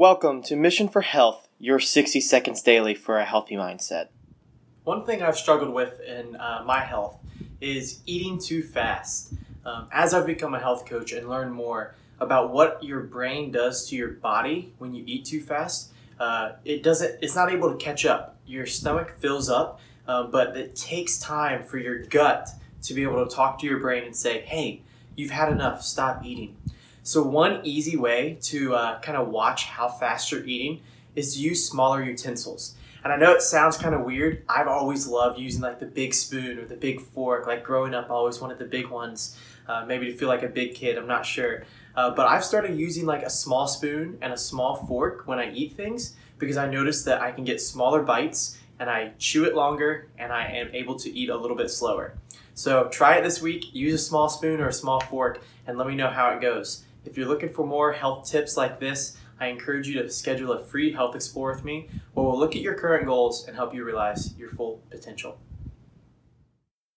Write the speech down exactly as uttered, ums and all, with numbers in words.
Welcome to Mission for Health, your sixty seconds daily for a healthy mindset. One thing I've struggled with in uh, my health is eating too fast. Um, as I've become a health coach and learned more about what your brain does to your body when you eat too fast, uh, it doesn't. It's not able to catch up. Your stomach fills up, uh, but it takes time for your gut to be able to talk to your brain and say, hey, you've had enough, stop eating. So one easy way to uh, kind of watch how fast you're eating is to use smaller utensils. And I know it sounds kind of weird. I've always loved using like the big spoon or the big fork. Like growing up, I always wanted the big ones, uh, maybe to feel like a big kid. I'm not sure. Uh, but I've started using like a small spoon and a small fork when I eat things because I noticed that I can get smaller bites and I chew it longer and I am able to eat a little bit slower. So try it this week. Use a small spoon or a small fork and let me know how it goes. If you're looking for more health tips like this, I encourage you to schedule a free health explore with me where we'll look at your current goals and help you realize your full potential.